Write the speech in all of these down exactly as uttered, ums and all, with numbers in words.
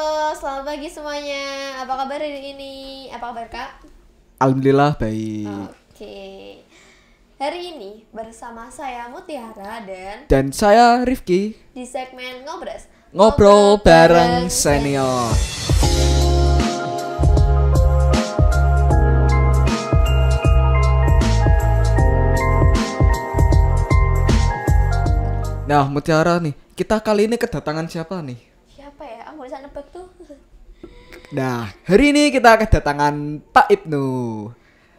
Halo, selamat pagi semuanya. Apa kabar hari ini? Apa kabar, Kak? Alhamdulillah baik. Oke. Hari ini bersama saya Mutiara dan dan saya Rifki di segmen Ngobras. Ngobrol, Ngobrol bareng, bareng senior. Nah, Mutiara nih, kita kali ini kedatangan siapa nih? Nah, hari ini kita kedatangan Pak Ibnu.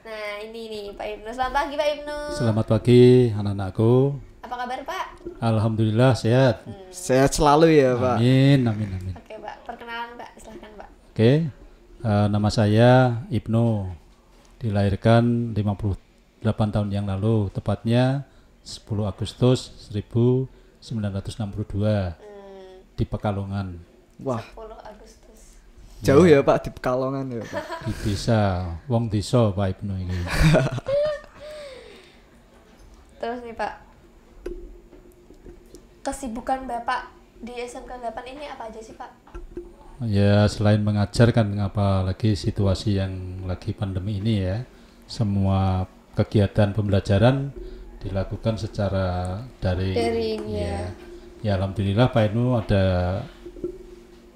Nah, ini nih Pak Ibnu. Selamat pagi Pak Ibnu. Selamat pagi anak-anakku. Apa kabar Pak? Alhamdulillah sehat. Hmm. Sehat selalu ya Pak. Amin, amin, amin. Oke Pak, perkenalan Pak, silahkan Pak. Oke, uh, nama saya Ibnu. Dilahirkan lima puluh delapan tahun yang lalu, tepatnya sepuluh Agustus seribu sembilan ratus enam puluh dua hmm. di Pekalongan. Wah. Jauh ya Pak, di Pekalongan ya Pak. Di desa, wong desa Pak Ibnu ini. Terus nih Pak, kesibukan Bapak di S M K delapan ini apa aja sih Pak? Ya selain mengajarkan, apalagi situasi yang lagi pandemi ini ya, semua kegiatan pembelajaran dilakukan secara daring. Daring ya. Ya, ya alhamdulillah Pak Ibnu ada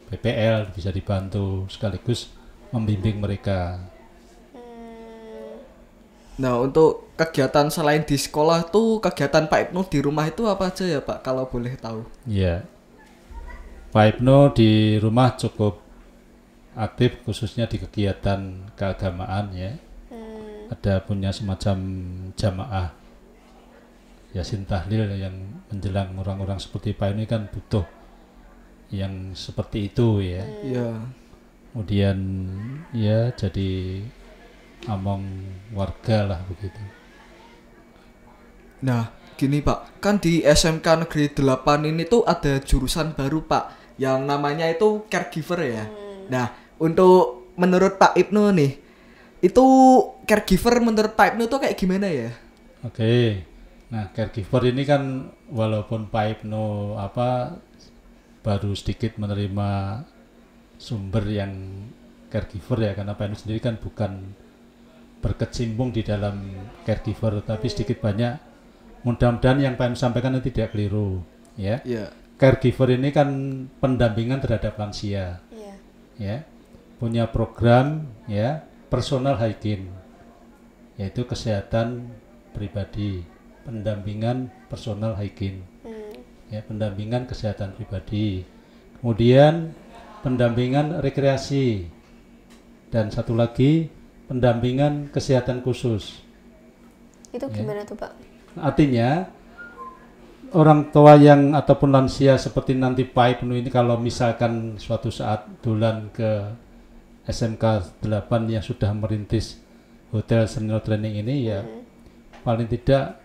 P P L bisa dibantu sekaligus membimbing mereka. Nah, untuk kegiatan selain di sekolah tuh, kegiatan Pak Ibnu di rumah itu apa aja ya Pak, kalau boleh tahu? Iya, Pak Ibnu di rumah cukup aktif khususnya di kegiatan keagamaan ya. Hmm. Ada punya semacam jamaah Yasin Tahlil yang menjelang orang-orang seperti Pak Ibnu kan butuh yang seperti itu ya. Iya. Kemudian ya jadi among warga lah begitu. Nah, gini Pak, kan di S M K Negeri delapan ini tuh ada jurusan baru Pak, yang namanya itu caregiver ya. Hmm. Nah, untuk menurut Pak Ibnu nih, itu caregiver menurut Pak Ibnu tuh kayak gimana ya? Oke. Nah, caregiver ini kan walaupun Pak Ibnu apa baru sedikit menerima sumber yang caregiver ya, karena Pak Ibnu sendiri kan bukan berkecimpung di dalam caregiver, tapi sedikit banyak mudah-mudahan yang Pak Ibnu sampaikan itu tidak keliru ya. Yeah. Caregiver ini kan pendampingan terhadap lansia. Yeah. Ya, punya program ya personal hygiene, yaitu kesehatan pribadi, pendampingan personal hygiene. Ya, pendampingan kesehatan pribadi, kemudian pendampingan rekreasi, dan satu lagi pendampingan kesehatan khusus. Itu gimana ya. Tuh Pak? Artinya orang tua yang ataupun lansia seperti nanti Pak Ibnu ini kalau misalkan suatu saat dolan ke S M K delapan yang sudah merintis hotel senior training ini ya, mm-hmm. paling tidak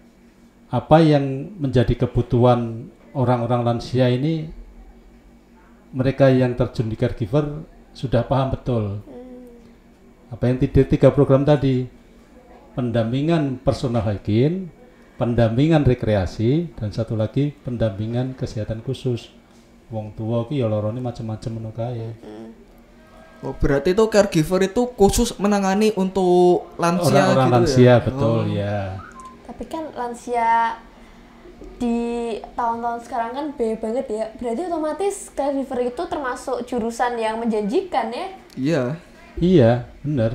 apa yang menjadi kebutuhan orang-orang lansia ini, mereka yang terjun di caregiver sudah paham betul apa yang di tiga program tadi, pendampingan personal hygiene, pendampingan rekreasi, dan satu lagi pendampingan kesehatan khusus. Wong tua ki ya lorone macam-macam ngono kae. Oh, berarti itu caregiver itu khusus menangani untuk lansia, orang-orang gitu lansia ya? Betul. Oh. Ya tapi kan lansia di tahun-tahun sekarang kan beda banget ya. Berarti otomatis caregiver itu termasuk jurusan yang menjanjikan ya? Iya, iya benar.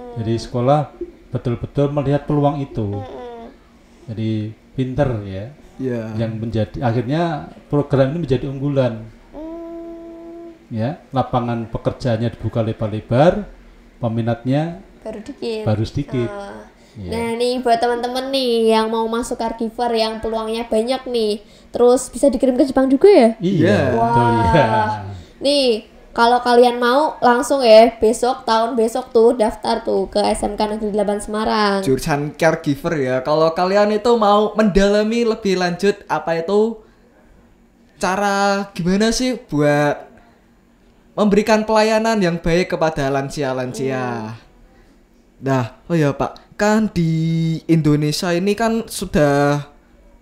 Hmm. Jadi sekolah betul-betul melihat peluang itu. Hmm. Jadi pinter ya. Yeah. Yang menjadi akhirnya program ini menjadi unggulan. Hmm. Ya, lapangan pekerjaannya dibuka lebar-lebar, peminatnya baru dikit. Baru sedikit. Uh. Yeah. Nah nih buat teman-teman nih yang mau masuk caregiver yang peluangnya banyak nih, terus bisa dikirim ke Jepang juga ya? Iya. Yeah. Wah. Wow. Yeah. Nih kalau kalian mau langsung ya besok, tahun besok tuh daftar tuh ke S M K Negeri delapan Semarang. Jurusan caregiver ya. Kalau kalian itu mau mendalami lebih lanjut apa itu cara gimana sih buat memberikan pelayanan yang baik kepada lansia-lansia. Nah, yeah. oh ya Pak, kan di Indonesia ini kan sudah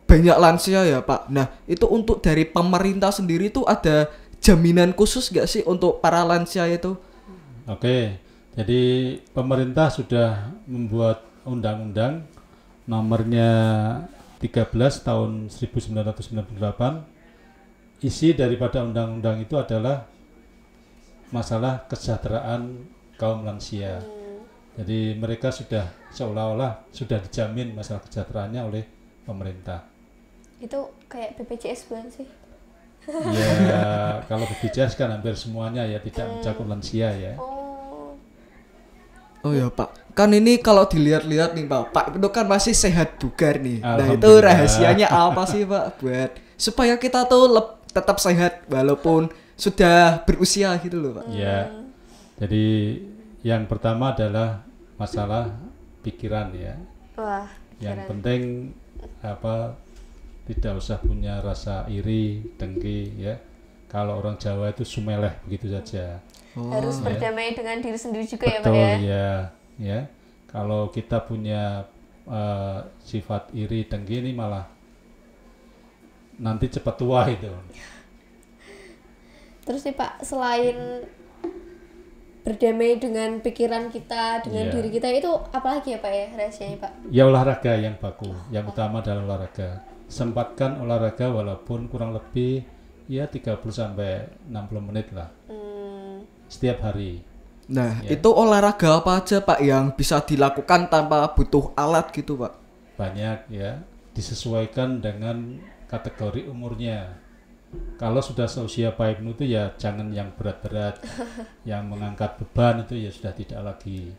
banyak lansia ya Pak. Nah itu untuk dari pemerintah sendiri tuh ada jaminan khusus nggak sih untuk para lansia itu? Oke, jadi pemerintah sudah membuat undang-undang nomornya tiga belas tahun seribu sembilan ratus sembilan puluh delapan. Isi daripada undang-undang itu adalah masalah kesejahteraan kaum lansia. Jadi mereka sudah seolah-olah sudah dijamin masalah kesejahteraannya oleh pemerintah. Itu kayak B P J S bukan sih? Ya, kalau B P J S kan hampir semuanya ya, tidak mencakup lansia ya. Oh, oh ya Pak, kan ini kalau dilihat-lihat nih Pak, Pak itu kan masih sehat bugar nih. Nah itu rahasianya apa sih Pak buat supaya kita tuh lep, tetap sehat walaupun sudah berusia gitu loh Pak. Ya, jadi yang pertama adalah masalah pikiran ya. Wah, pikiran. Yang penting apa, tidak usah punya rasa iri, dengki ya. Kalau orang Jawa itu sumeleh begitu saja. Oh, harus ya. Berdamai dengan diri sendiri juga. Betul, ya Pak ya. Ya, ya. Kalau kita punya uh, sifat iri, dengki ini malah nanti cepat tua itu. Terus nih Pak, selain berdamai dengan pikiran kita, dengan yeah. diri kita, itu apalagi ya Pak ya rahasianya Pak? Ya olahraga yang baku, yang oh. utama adalah olahraga. Sempatkan olahraga walaupun kurang lebih ya tiga puluh sampai enam puluh menit lah hmm. setiap hari. Nah ya. Itu olahraga apa aja Pak yang bisa dilakukan tanpa butuh alat gitu Pak? Banyak ya, disesuaikan dengan kategori umurnya. Kalau sudah seusia Pak Ibnu itu ya jangan yang berat-berat, yang mengangkat beban itu ya sudah tidak lagi.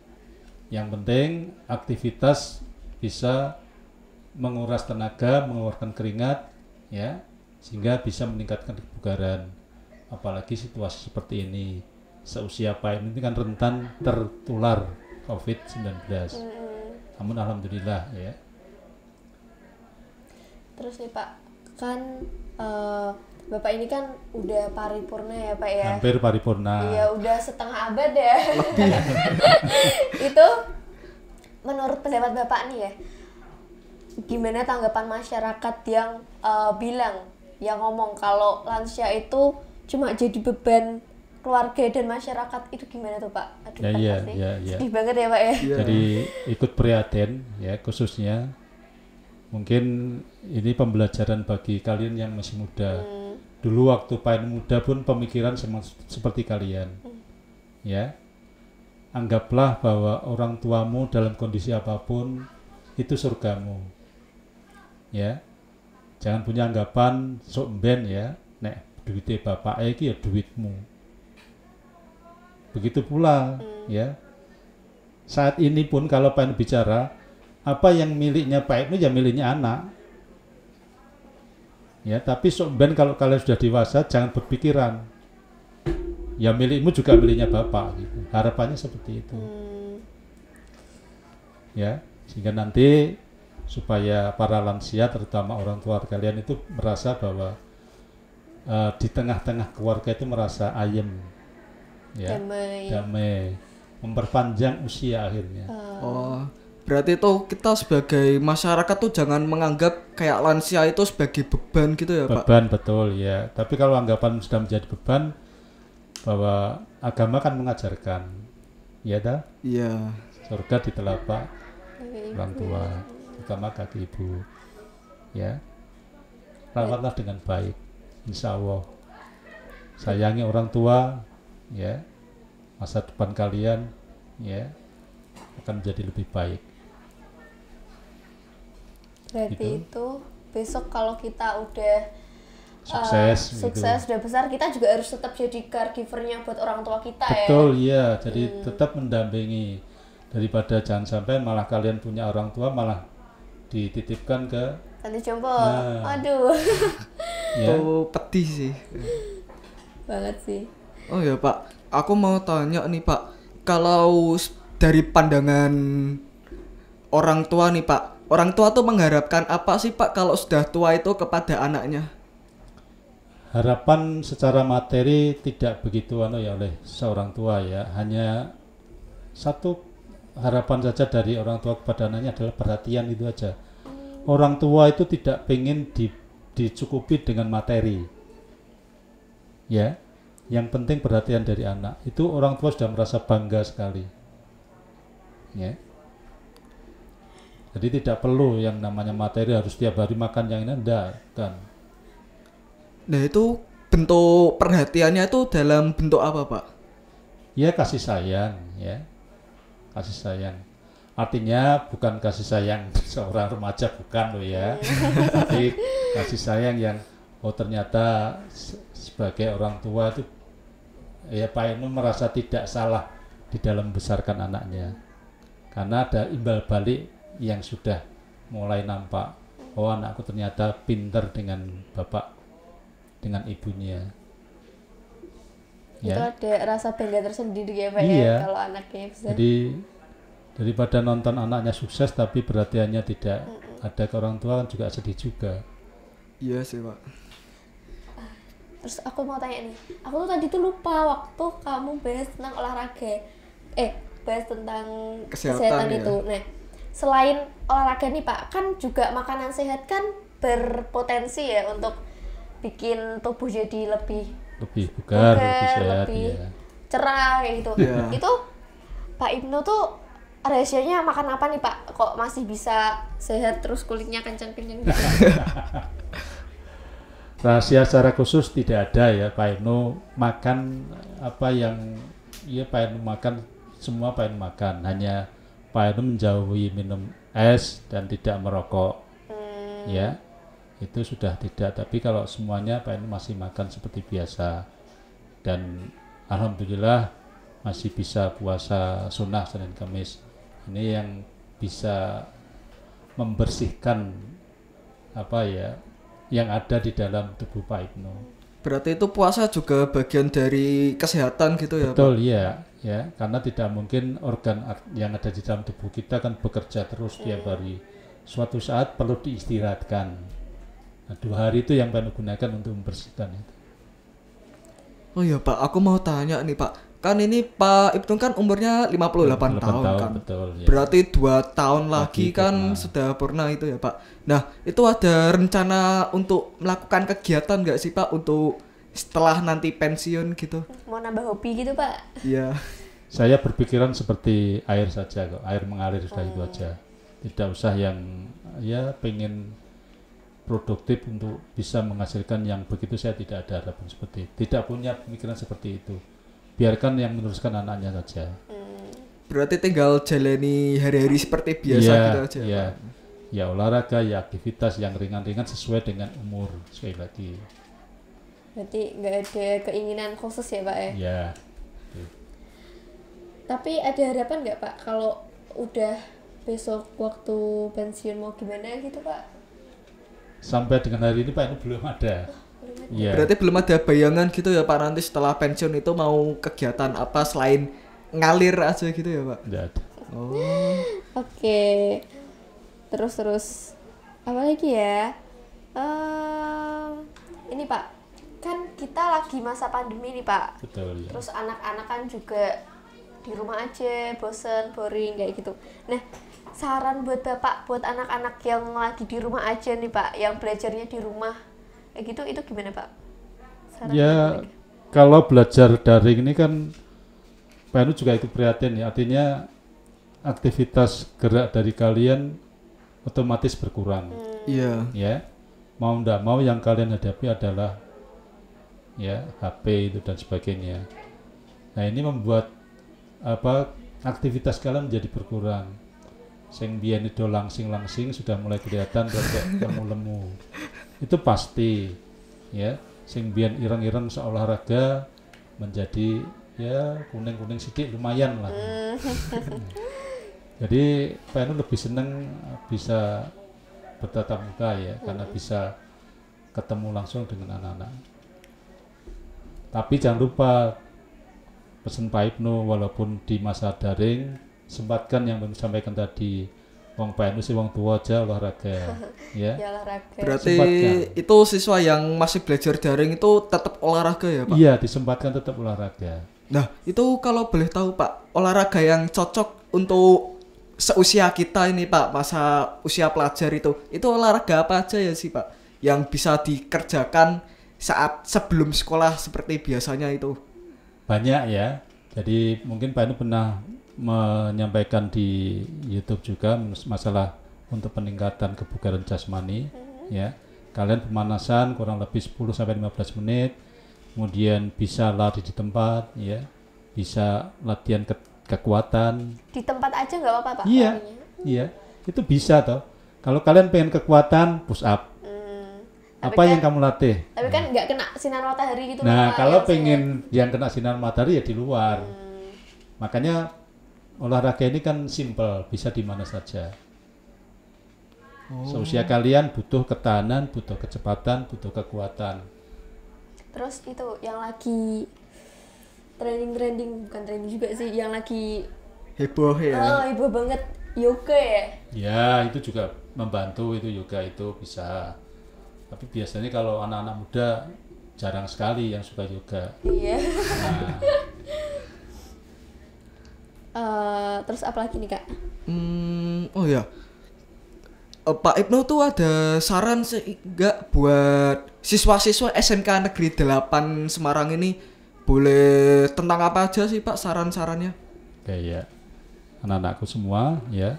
Yang penting aktivitas bisa menguras tenaga, mengeluarkan keringat ya, sehingga bisa meningkatkan kebugaran. Apalagi situasi seperti ini, seusia Pak Ibnu itu kan rentan tertular covid sembilan belas. Namun alhamdulillah ya. Terus nih Pak, kan uh... Bapak ini kan udah paripurna ya Pak ya? Hampir paripurna. Iya, udah setengah abad ya. Itu menurut pendapat Bapak nih ya, gimana tanggapan masyarakat yang uh, bilang, yang ngomong kalau lansia itu cuma jadi beban keluarga dan masyarakat, itu gimana tuh Pak? Aduh, ya, iya, iya, iya. Sedih banget ya Pak ya? Iya. Jadi ikut prihatin ya, khususnya mungkin ini pembelajaran bagi kalian yang masih muda. Hmm. Dulu waktu paling muda pun pemikiran sem- seperti kalian. Hmm. Ya. Anggaplah bahwa orang tuamu dalam kondisi apapun itu surgamu. Ya. Jangan punya anggapan sok mben ya, nek duwite bapake iki ya duitmu. Begitu pula hmm. ya. Saat ini pun kalau pengen bicara, apa yang miliknya Pak Ibnu ya miliknya anak. Ya, tapi somben kalau kalian sudah dewasa jangan berpikiran ya milikmu juga miliknya bapak gitu. Harapannya seperti itu. Hmm. Ya, sehingga nanti supaya para lansia terutama orang tua kalian itu merasa bahwa uh, di tengah-tengah keluarga itu merasa ayem. Ya. Damai. Damai. Memperpanjang usia akhirnya. Uh. Oh. Berarti tuh kita sebagai masyarakat tuh jangan menganggap kayak lansia itu sebagai beban gitu ya Pak? Beban, betul ya. Tapi kalau anggapan sudah menjadi beban, bahwa agama kan mengajarkan, ya dah? Iya. Surga di telapak orang tua, terutama kaki ibu. Ya, rawatlah dengan baik, insya Allah. Sayangi orang tua, ya. Masa depan kalian, ya, akan menjadi lebih baik. Berarti gitu. Itu besok kalau kita udah sukses, uh, sukses gitu. Udah besar, kita juga harus tetap jadi caregivernya buat orang tua kita. Betul, ya. Betul ya, jadi hmm. tetap mendampingi daripada jangan sampai malah kalian punya orang tua malah dititipkan ke panti jompo. Nah. Aduh. Ya. Oh, pedih sih. Banget sih. Oh ya Pak, aku mau tanya nih Pak, kalau dari pandangan orang tua nih Pak. Orang tua tuh mengharapkan apa sih Pak kalau sudah tua itu kepada anaknya? Harapan secara materi tidak begitu anu ya oleh seorang tua ya. Hanya satu harapan saja dari orang tua kepada anaknya adalah perhatian itu aja. Orang tua itu tidak pengen di, dicukupi dengan materi. Ya, yang penting perhatian dari anak, itu orang tua sudah merasa bangga sekali, ya. Jadi tidak perlu yang namanya materi harus tiap hari makan yang ini, enggak kan. Nah itu bentuk perhatiannya itu dalam bentuk apa, Pak? Ya kasih sayang, ya, kasih sayang. Artinya bukan kasih sayang seorang remaja, bukan loh ya, tapi kasih sayang yang oh ternyata se sebagai orang tua itu ya Pak Ibnu merasa tidak salah di dalam membesarkan anaknya, karena ada imbal balik yang sudah mulai nampak. Oh anakku ternyata pintar dengan bapak, dengan ibunya. Itu ya, ada rasa bangga tersendiri ya Pak iya. ya kalau anaknya bisa. Jadi daripada nonton anaknya sukses tapi perhatiannya tidak mm-mm. ada ke orang tua, kan juga sedih juga. Iya sih Pak. Terus aku mau tanya nih, aku tuh tadi tuh lupa waktu kamu bahas tentang olahraga, eh bahas tentang kesehatan, kesehatan ya. Itu nah selain olahraga nih Pak, kan juga makanan sehat kan berpotensi ya untuk bikin tubuh jadi lebih lebih bugar, bugar lebih sehat, lebih ya. cerah kayak gitu yeah. Itu Pak Ibnu tuh rahasianya makan apa nih Pak? Kok masih bisa sehat terus kulitnya kencang-kencang gitu? Rahasia secara khusus tidak ada ya Pak Ibnu. Makan apa yang ya Pak Ibnu makan, semua Pak Ibnu makan. Hanya Pak Ibnu menjauhi minum es dan tidak merokok. Hmm. Ya, itu sudah tidak. Tapi kalau semuanya Pak Ibnu masih makan seperti biasa. Dan alhamdulillah masih bisa puasa sunnah Senin Kamis. Ini yang bisa membersihkan apa ya yang ada di dalam tubuh Pak Ibnu. Berarti itu puasa juga bagian dari kesehatan gitu ya? Betul, Pak? Iya, ya, karena tidak mungkin organ yang ada di dalam tubuh kita kan bekerja terus tiap hari. Suatu saat perlu diistirahatkan. Nah, dua hari itu yang Pak gunakan untuk membersihkan itu. Oh iya Pak, aku mau tanya nih Pak. Kan ini Pak Ibnu kan umurnya lima puluh delapan, lima puluh delapan tahun, tahun kan, betul, ya. Berarti dua tahun lagi, lagi kan pernah. Sudah purna itu ya Pak. Nah itu ada rencana untuk melakukan kegiatan nggak sih Pak untuk setelah nanti pensiun gitu? Mau nambah hobi gitu Pak? Iya. Saya berpikiran seperti air saja kok, air mengalir sudah hmm. itu aja. Tidak usah yang ya pengen produktif untuk bisa menghasilkan yang begitu, saya tidak ada harapan seperti itu. Tidak punya pemikiran seperti itu. Biarkan yang meneruskan anaknya saja. Berarti tinggal jalani hari-hari seperti biasa ya, gitu aja. Ya, ya olahraga, ya aktivitas yang ringan-ringan sesuai dengan umur sekali lagi. Berarti nggak ada keinginan khusus ya Pak ya? Ya. Tapi ada harapan nggak Pak kalau udah besok waktu pensiun mau gimana gitu Pak? Sampai dengan hari ini Pak ini belum ada. Oh. Yeah. Berarti belum ada bayangan gitu ya Pak, nanti setelah pensiun itu mau kegiatan apa selain ngalir aja gitu ya Pak? Tidak ada. Oh. Oke, okay. Terus-terus apa lagi ya? Uh, ini Pak, kan kita lagi masa pandemi nih Pak. Betul, ya. Terus anak-anak kan juga di rumah aja, bosen, boring kayak gitu. Nah, saran buat Bapak buat anak-anak yang lagi di rumah aja nih Pak, yang belajarnya di rumah gitu, itu gimana Pak? Saran ya kalau belajar daring ini kan Pak Ibnu juga ikut prihatin ya, artinya aktivitas gerak dari kalian otomatis berkurang. Iya. Hmm. Ya mau ndak mau yang kalian hadapi adalah ya H P itu dan sebagainya. Nah ini membuat apa aktivitas kalian menjadi berkurang. Sing biyen itu langsing-langsing sudah mulai kelihatan kayak lemu-lemu. Itu pasti ya, sing biyen ireng-ireng seolahraga menjadi ya kuning-kuning sedikit lumayan lah. Jadi Pak Ibnu lebih seneng bisa bertatap muka ya, karena bisa ketemu langsung dengan anak-anak. Tapi jangan lupa pesan Pak Ibnu, walaupun di masa daring sempatkan yang Ibnu sampaikan tadi. Wong Pak Ibnu sih wong tua aja olahraga ya. Ya olahraga. Berarti sempatkan. Itu siswa yang masih belajar daring itu tetap olahraga ya Pak? Iya, disempatkan tetap olahraga. Nah itu kalau boleh tahu Pak, olahraga yang cocok untuk seusia kita ini Pak, masa usia pelajar itu, itu olahraga apa aja ya sih Pak yang bisa dikerjakan saat sebelum sekolah seperti biasanya itu? Banyak ya. Jadi mungkin Pak Ibnu pernah menyampaikan di YouTube juga masalah untuk peningkatan kebugaran jasmani, ya. Kalian pemanasan kurang lebih sepuluh sampai lima belas menit, kemudian bisa lari di tempat, ya. Bisa latihan ke kekuatan. Di tempat aja nggak apa-apa, Pak? Iya, iya. Itu bisa toh. Kalau kalian pengen kekuatan, push up. Apa kan, yang kamu latih? Tapi kan nggak kena sinar matahari gitu. Nah, kalau ya, pengen yang kena sinar matahari ya di luar. Hmm. Makanya olahraga ini kan simple, bisa di mana saja. Oh. Seusia kalian butuh ketahanan, butuh kecepatan, butuh kekuatan. Terus itu yang lagi trending-trending, bukan trending juga sih, yang lagi heboh ya. Oh, heboh banget yoga ya. Ya, itu juga membantu, itu yoga itu bisa. Tapi biasanya kalau anak-anak muda jarang sekali yang suka yoga. Iya. Nah. uh, terus apa lagi nih Kak? Hmm, oh ya, uh, Pak Ibnu tuh ada saran nggak buat siswa-siswa S M K Negeri delapan Semarang ini? Boleh tentang apa aja sih Pak saran-sarannya? Kayak anak-anakku semua ya,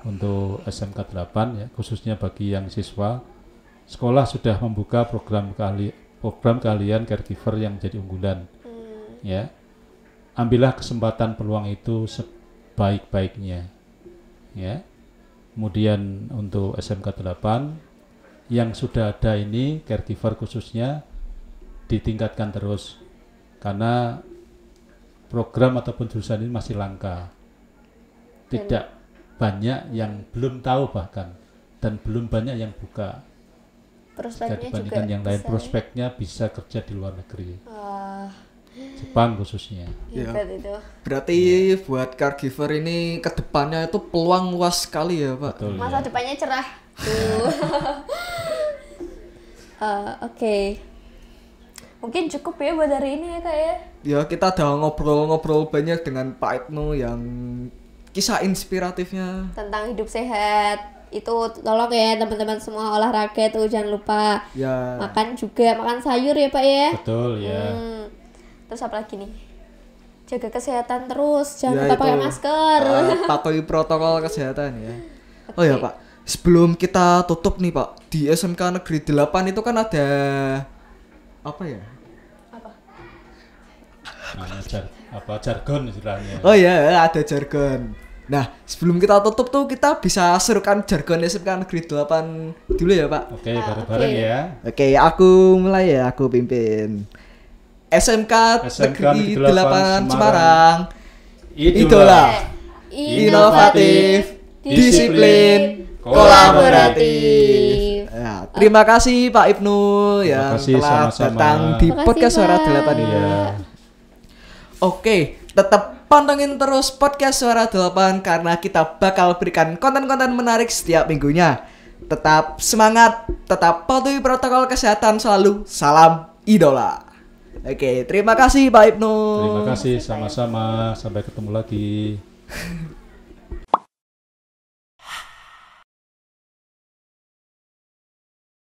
untuk S M K delapan ya, khususnya bagi yang siswa. Sekolah sudah membuka program keahli, program keahlian caregiver yang menjadi unggulan. Hmm. Ya. Ambillah kesempatan peluang itu sebaik-baiknya. Ya. Kemudian untuk S M K delapan yang sudah ada ini, caregiver khususnya ditingkatkan terus karena program ataupun jurusan ini masih langka. Tidak hmm. banyak yang belum tahu bahkan, dan belum banyak yang buka. Jika dibandingkan juga yang lain, prospeknya ya? Bisa kerja di luar negeri, uh, Jepang khususnya. Ya. Berarti ya, buat caregiver ini kedepannya itu peluang luas sekali ya Pak. Betul, masa ya, depannya cerah. uh, Oke, okay. Mungkin cukup ya buat hari ini ya Kak ya. Ya, kita ada ngobrol-ngobrol banyak dengan Pak Ibnu yang kisah inspiratifnya tentang hidup sehat. Itu tolong ya teman-teman semua, olahraga tuh jangan lupa ya. Makan juga, makan sayur ya Pak ya. Betul ya. Hmm. Terus apa lagi nih? Jaga kesehatan terus, jangan ya, lupa itu. Pakai masker. Uh, patuhi protokol kesehatan ya. Okay. Oh ya Pak, sebelum kita tutup nih Pak, di S M K Negeri delapan itu kan ada apa ya? Apa? Nah, jar apa jargon istilahnya? Oh ya, ada jargon. Nah, sebelum kita tutup tuh kita bisa serukan jargon S M K Negeri delapan dulu ya Pak. Oke, bareng-bareng ya. Oke, aku mulai ya, aku pimpin. S M K, S M K Negeri delapan Semarang, idola, inovatif, disiplin, kolaboratif. Nah, terima kasih Pak Ibnu yang telah datang di Podcast Suara delapan ini. Oke, tetap pantengin terus Podcast Suara delapan karena kita bakal berikan konten-konten menarik setiap minggunya. Tetap semangat, tetap patuhi protokol kesehatan selalu. Salam idola. Oke, terima kasih Pak Ibnu. Terima kasih, sama-sama. Sampai ketemu lagi.